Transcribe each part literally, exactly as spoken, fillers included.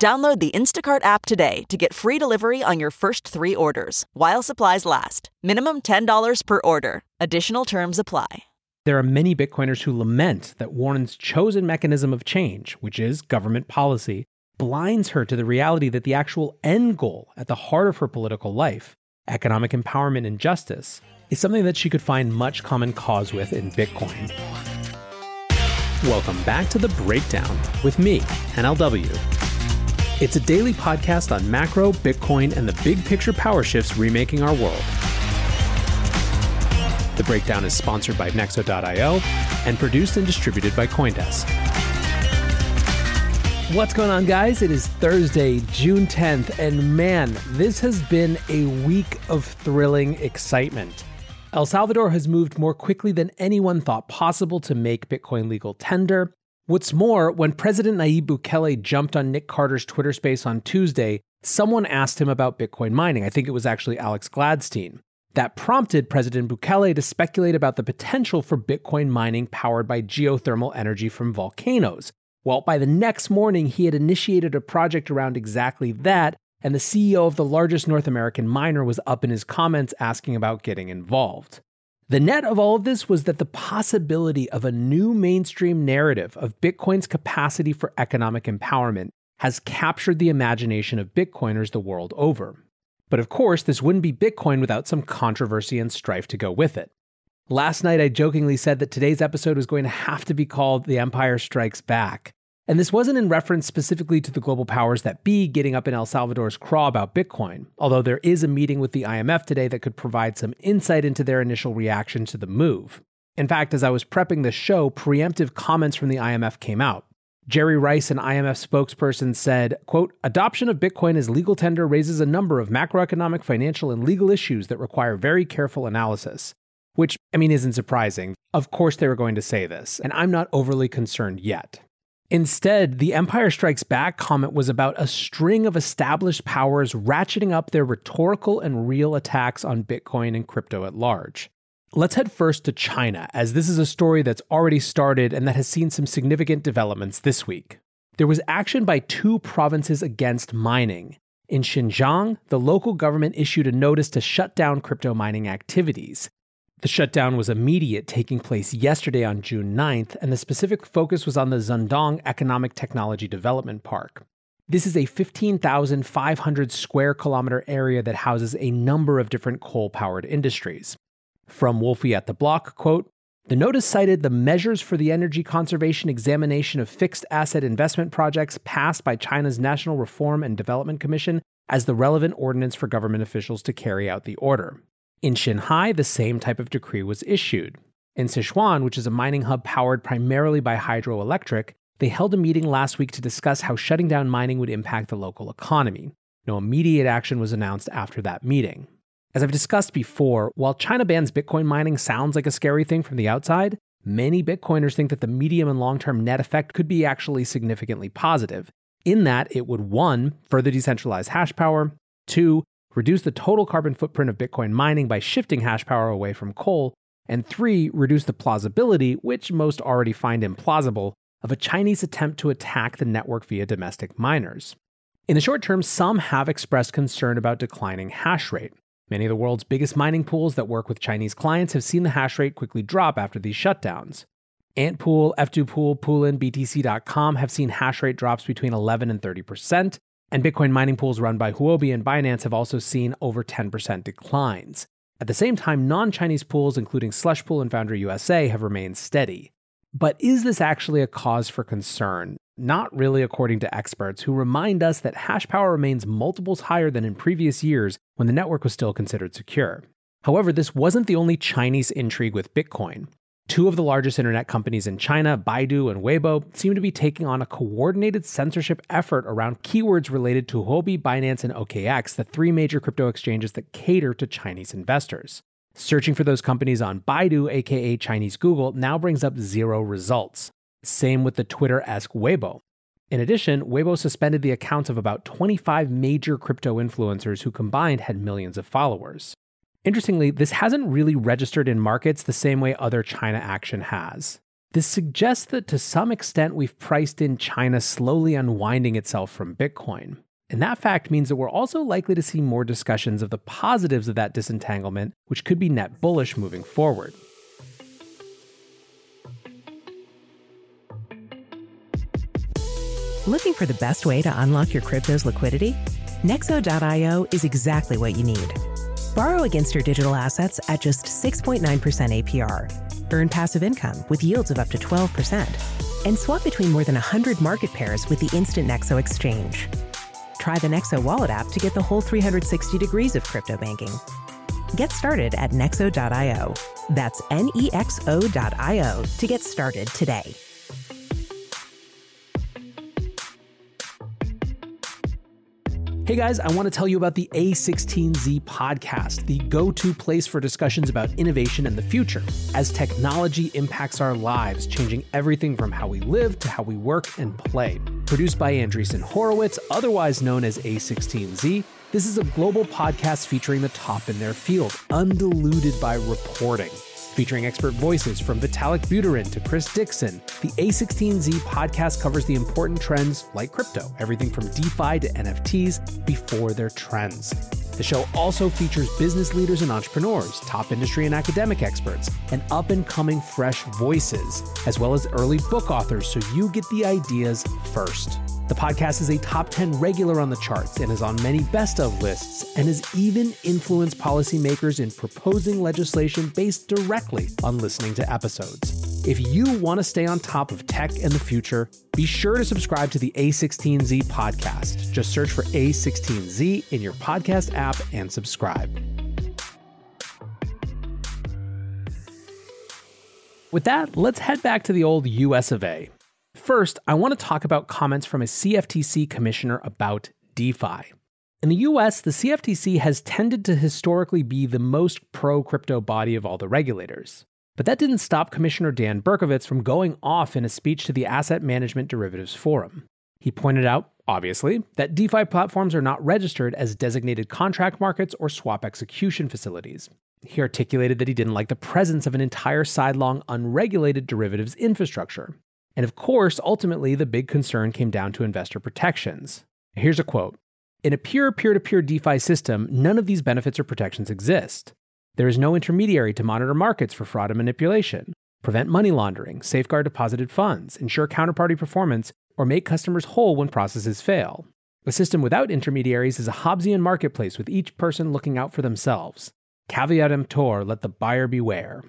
Download the Instacart app today to get free delivery on your first three orders, while supplies last. Minimum ten dollars per order. Additional terms apply. There are many Bitcoiners who lament that Warren's chosen mechanism of change, which is government policy, blinds her to the reality that the actual end goal at the heart of her political life, economic empowerment and justice, is something that she could find much common cause with in Bitcoin. Welcome back to The Breakdown with me, N L W. It's a daily podcast on macro, Bitcoin, and the big picture power shifts remaking our world. The Breakdown is sponsored by Nexo dot io and produced and distributed by CoinDesk. What's going on, guys? It is Thursday, June tenth, and man, this has been a week of thrilling excitement. El Salvador has moved more quickly than anyone thought possible to make Bitcoin legal tender. What's more, when President Nayib Bukele jumped on Nick Carter's Twitter space on Tuesday, someone asked him about Bitcoin mining. I think it was actually Alex Gladstein. That prompted President Bukele to speculate about the potential for Bitcoin mining powered by geothermal energy from volcanoes. Well, by the next morning, he had initiated a project around exactly that, and the C E O of the largest North American miner was up in his comments asking about getting involved. The net of all of this was that the possibility of a new mainstream narrative of Bitcoin's capacity for economic empowerment has captured the imagination of Bitcoiners the world over. But of course, this wouldn't be Bitcoin without some controversy and strife to go with it. Last night, I jokingly said that today's episode was going to have to be called The Empire Strikes Back. And this wasn't in reference specifically to the global powers that be getting up in El Salvador's craw about Bitcoin, although there is a meeting with the I M F today that could provide some insight into their initial reaction to the move. In fact, as I was prepping the show, preemptive comments from the I M F came out. Jerry Rice, an I M F spokesperson, said, quote, "Adoption of Bitcoin as legal tender raises a number of macroeconomic, financial, and legal issues that require very careful analysis," which, I mean, isn't surprising. Of course they were going to say this, and I'm not overly concerned yet. Instead, the Empire Strikes Back comment was about a string of established powers ratcheting up their rhetorical and real attacks on Bitcoin and crypto at large. Let's head first to China, as this is a story that's already started and that has seen some significant developments this week. There was action by two provinces against mining. In Xinjiang, the local government issued a notice to shut down crypto mining activities. The shutdown was immediate, taking place yesterday on June ninth, and the specific focus was on the Zundong Economic Technology Development Park. This is a fifteen thousand five hundred square kilometer area that houses a number of different coal-powered industries. From Wolfie at the Block, quote, "The notice cited the measures for the energy conservation examination of fixed asset investment projects passed by China's National Reform and Development Commission as the relevant ordinance for government officials to carry out the order." In Shanghai, the same type of decree was issued. In Sichuan, which is a mining hub powered primarily by hydroelectric, they held a meeting last week to discuss how shutting down mining would impact the local economy. No immediate action was announced after that meeting. As I've discussed before, while China bans Bitcoin mining sounds like a scary thing from the outside, many Bitcoiners think that the medium and long-term net effect could be actually significantly positive, in that it would, one, further decentralize hash power, two, reduce the total carbon footprint of Bitcoin mining by shifting hash power away from coal, and three, reduce the plausibility, which most already find implausible, of a Chinese attempt to attack the network via domestic miners. In the short term, some have expressed concern about declining hash rate. Many of the world's biggest mining pools that work with Chinese clients have seen the hash rate quickly drop after these shutdowns. Antpool, F two Pool, Poolin, B T C dot com have seen hash rate drops between eleven and thirty percent. And Bitcoin mining pools run by Huobi and Binance have also seen over ten percent declines. At the same time, non-Chinese pools, including Slush Pool and Foundry U S A, have remained steady. But is this actually a cause for concern? Not really, according to experts, who remind us that hash power remains multiples higher than in previous years when the network was still considered secure. However, this wasn't the only Chinese intrigue with Bitcoin. Two of the largest internet companies in China, Baidu and Weibo, seem to be taking on a coordinated censorship effort around keywords related to Huobi, Binance, and O K X, the three major crypto exchanges that cater to Chinese investors. Searching for those companies on Baidu, aka Chinese Google, now brings up zero results. Same with the Twitter-esque Weibo. In addition, Weibo suspended the accounts of about twenty-five major crypto influencers who combined had millions of followers. Interestingly, this hasn't really registered in markets the same way other China action has. This suggests that to some extent we've priced in China slowly unwinding itself from Bitcoin. And that fact means that we're also likely to see more discussions of the positives of that disentanglement, which could be net bullish moving forward. Looking for the best way to unlock your crypto's liquidity? Nexo dot io is exactly what you need. Borrow against your digital assets at just six point nine percent A P R. Earn passive income with yields of up to twelve percent. And swap between more than one hundred market pairs with the Instant Nexo Exchange. Try the Nexo Wallet app to get the whole three hundred sixty degrees of crypto banking. Get started at Nexo dot io. That's N E X O dot I O to get started today. Hey guys, I want to tell you about the A sixteen Z podcast, the go-to place for discussions about innovation and the future, as technology impacts our lives, changing everything from how we live to how we work and play. Produced by Andreessen Horowitz, otherwise known as A sixteen Z, this is a global podcast featuring the top in their field, undiluted by reporting. Featuring expert voices from Vitalik Buterin to Chris Dixon, the A sixteen Z podcast covers the important trends like crypto, everything from DeFi to N F Ts before their trends. The show also features business leaders and entrepreneurs, top industry and academic experts, and up-and-coming fresh voices, as well as early book authors, so you get the ideas first. The podcast is a top ten regular on the charts and is on many best of lists and has even influenced policymakers in proposing legislation based directly on listening to episodes. If you want to stay on top of tech and the future, be sure to subscribe to the A sixteen Z podcast. Just search for A sixteen Z in your podcast app and subscribe. With that, let's head back to the old U S of A. First, I want to talk about comments from a C F T C commissioner about DeFi. In the U S, the C F T C has tended to historically be the most pro-crypto body of all the regulators. But that didn't stop Commissioner Dan Berkovitz from going off in a speech to the Asset Management Derivatives Forum. He pointed out, obviously, that DeFi platforms are not registered as designated contract markets or swap execution facilities. He articulated that he didn't like the presence of an entire sidelong unregulated derivatives infrastructure. And of course, ultimately, the big concern came down to investor protections. Here's a quote. In a pure peer-to-peer DeFi system, none of these benefits or protections exist. There is no intermediary to monitor markets for fraud and manipulation, prevent money laundering, safeguard deposited funds, ensure counterparty performance, or make customers whole when processes fail. A system without intermediaries is a Hobbesian marketplace with each person looking out for themselves. Caveat emptor, let the buyer beware.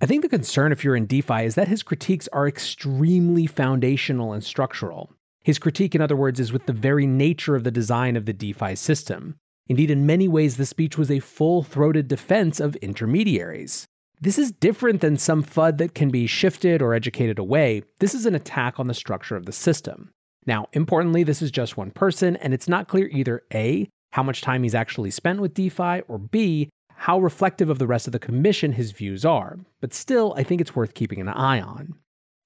I think the concern if you're in DeFi is that his critiques are extremely foundational and structural. His critique, in other words, is with the very nature of the design of the DeFi system. Indeed, in many ways, the speech was a full-throated defense of intermediaries. This is different than some FUD that can be shifted or educated away. This is an attack on the structure of the system. Now, importantly, this is just one person, and it's not clear either A, how much time he's actually spent with DeFi, or B, how reflective of the rest of the commission his views are, but still, I think it's worth keeping an eye on.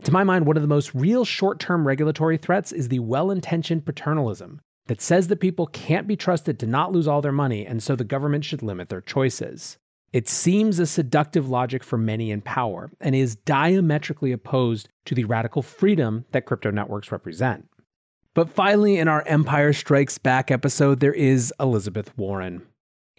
To my mind, one of the most real short-term regulatory threats is the well-intentioned paternalism that says that people can't be trusted to not lose all their money, and so the government should limit their choices. It seems a seductive logic for many in power, and is diametrically opposed to the radical freedom that crypto networks represent. But finally, in our Empire Strikes Back episode, there is Elizabeth Warren.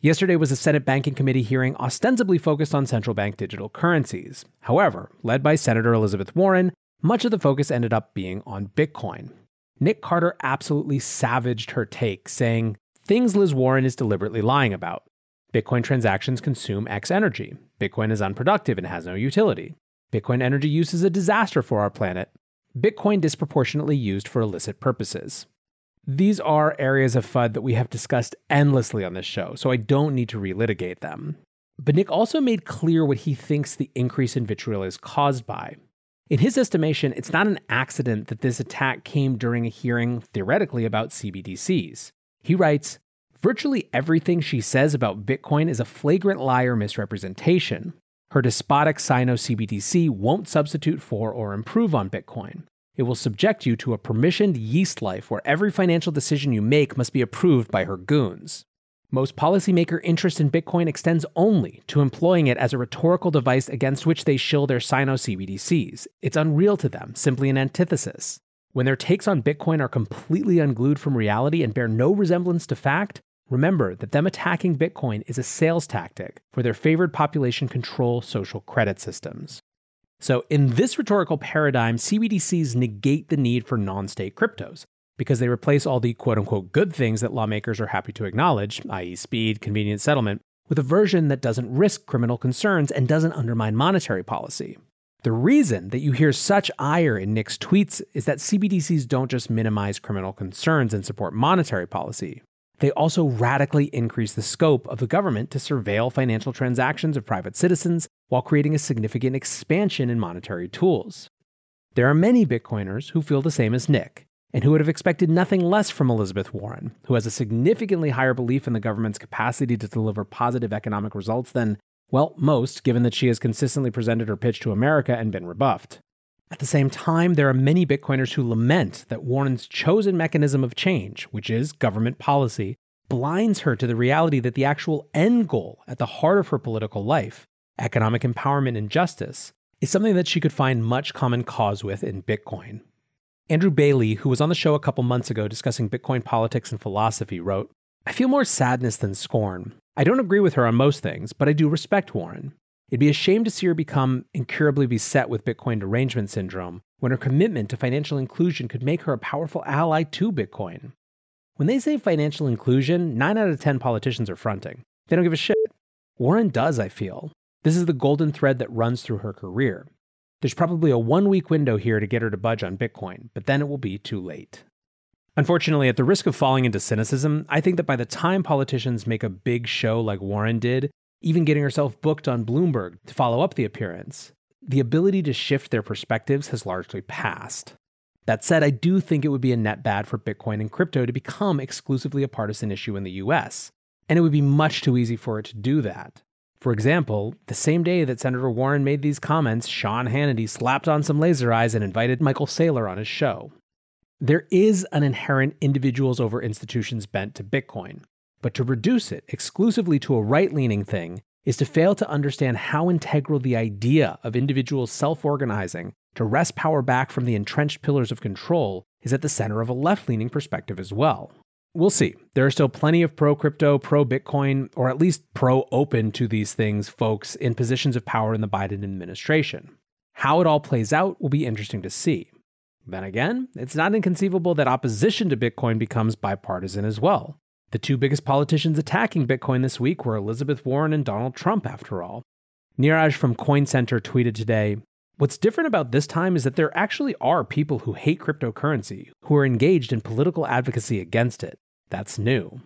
Yesterday was a Senate Banking Committee hearing ostensibly focused on central bank digital currencies. However, led by Senator Elizabeth Warren, much of the focus ended up being on Bitcoin. Nick Carter absolutely savaged her take, saying, "Things Liz Warren is deliberately lying about. Bitcoin transactions consume X energy. Bitcoin is unproductive and has no utility. Bitcoin energy use is a disaster for our planet. Bitcoin disproportionately used for illicit purposes." These are areas of F U D that we have discussed endlessly on this show, so I don't need to relitigate them. But Nick also made clear what he thinks the increase in vitriol is caused by. In his estimation, it's not an accident that this attack came during a hearing theoretically about C B D Cs. He writes, "Virtually everything she says about Bitcoin is a flagrant lie or misrepresentation. Her despotic Sino-C B D C won't substitute for or improve on Bitcoin. It will subject you to a permissioned yeast life where every financial decision you make must be approved by her goons. Most policymaker interest in Bitcoin extends only to employing it as a rhetorical device against which they shill their Sino-C B D Cs. It's unreal to them, simply an antithesis. When their takes on Bitcoin are completely unglued from reality and bear no resemblance to fact, remember that them attacking Bitcoin is a sales tactic for their favored population control social credit systems." So in this rhetorical paradigm, C B D Cs negate the need for non-state cryptos because they replace all the quote-unquote good things that lawmakers are happy to acknowledge, that is speed, convenient settlement, with a version that doesn't risk criminal concerns and doesn't undermine monetary policy. The reason that you hear such ire in Nick's tweets is that C B D Cs don't just minimize criminal concerns and support monetary policy. They also radically increase the scope of the government to surveil financial transactions of private citizens while creating a significant expansion in monetary tools. There are many Bitcoiners who feel the same as Nick, and who would have expected nothing less from Elizabeth Warren, who has a significantly higher belief in the government's capacity to deliver positive economic results than, well, most, given that she has consistently presented her pitch to America and been rebuffed. At the same time, there are many Bitcoiners who lament that Warren's chosen mechanism of change, which is government policy, blinds her to the reality that the actual end goal at the heart of her political life, economic empowerment and justice, is something that she could find much common cause with in Bitcoin. Andrew Bailey, who was on the show a couple months ago discussing Bitcoin politics and philosophy, wrote, "I feel more sadness than scorn. I don't agree with her on most things, but I do respect Warren. It'd be a shame to see her become incurably beset with Bitcoin derangement syndrome when her commitment to financial inclusion could make her a powerful ally to Bitcoin." When they say financial inclusion, nine out of ten politicians are fronting. They don't give a shit. Warren does, I feel. This is the golden thread that runs through her career. There's probably a one-week window here to get her to budge on Bitcoin, but then it will be too late. Unfortunately, at the risk of falling into cynicism, I think that by the time politicians make a big show like Warren did, even getting herself booked on Bloomberg to follow up the appearance, the ability to shift their perspectives has largely passed. That said, I do think it would be a net bad for Bitcoin and crypto to become exclusively a partisan issue in the U S, and it would be much too easy for it to do that. For example, the same day that Senator Warren made these comments, Sean Hannity slapped on some laser eyes and invited Michael Saylor on his show. There is an inherent individuals over institutions bent to Bitcoin. But to reduce it exclusively to a right-leaning thing is to fail to understand how integral the idea of individuals self-organizing to wrest power back from the entrenched pillars of control is at the center of a left-leaning perspective as well. We'll see. There are still plenty of pro-crypto, pro-Bitcoin, or at least pro-open to these things folks in positions of power in the Biden administration. How it all plays out will be interesting to see. Then again, it's not inconceivable that opposition to Bitcoin becomes bipartisan as well. The two biggest politicians attacking Bitcoin this week were Elizabeth Warren and Donald Trump, after all. Niraj from CoinCenter tweeted today, "What's different about this time is that there actually are people who hate cryptocurrency, who are engaged in political advocacy against it. That's new."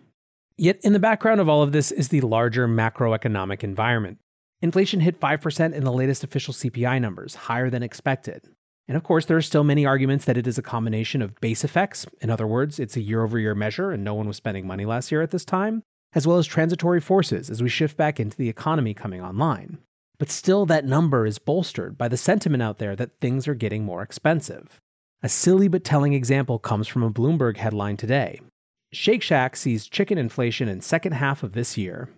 Yet in the background of all of this is the larger macroeconomic environment. Inflation hit five percent in the latest official C P I numbers, higher than expected. And of course, there are still many arguments that it is a combination of base effects. In other words, it's a year-over-year measure and no one was spending money last year at this time, as well as transitory forces as we shift back into the economy coming online. But still, that number is bolstered by the sentiment out there that things are getting more expensive. A silly but telling example comes from a Bloomberg headline today. "Shake Shack sees chicken inflation in second half of this year."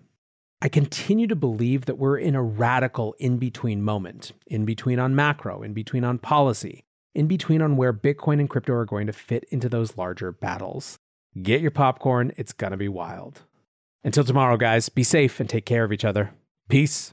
I continue to believe that we're in a radical in-between moment, in-between on macro, in-between on policy, in-between on where Bitcoin and crypto are going to fit into those larger battles. Get your popcorn, it's gonna be wild. Until tomorrow, guys, be safe and take care of each other. Peace.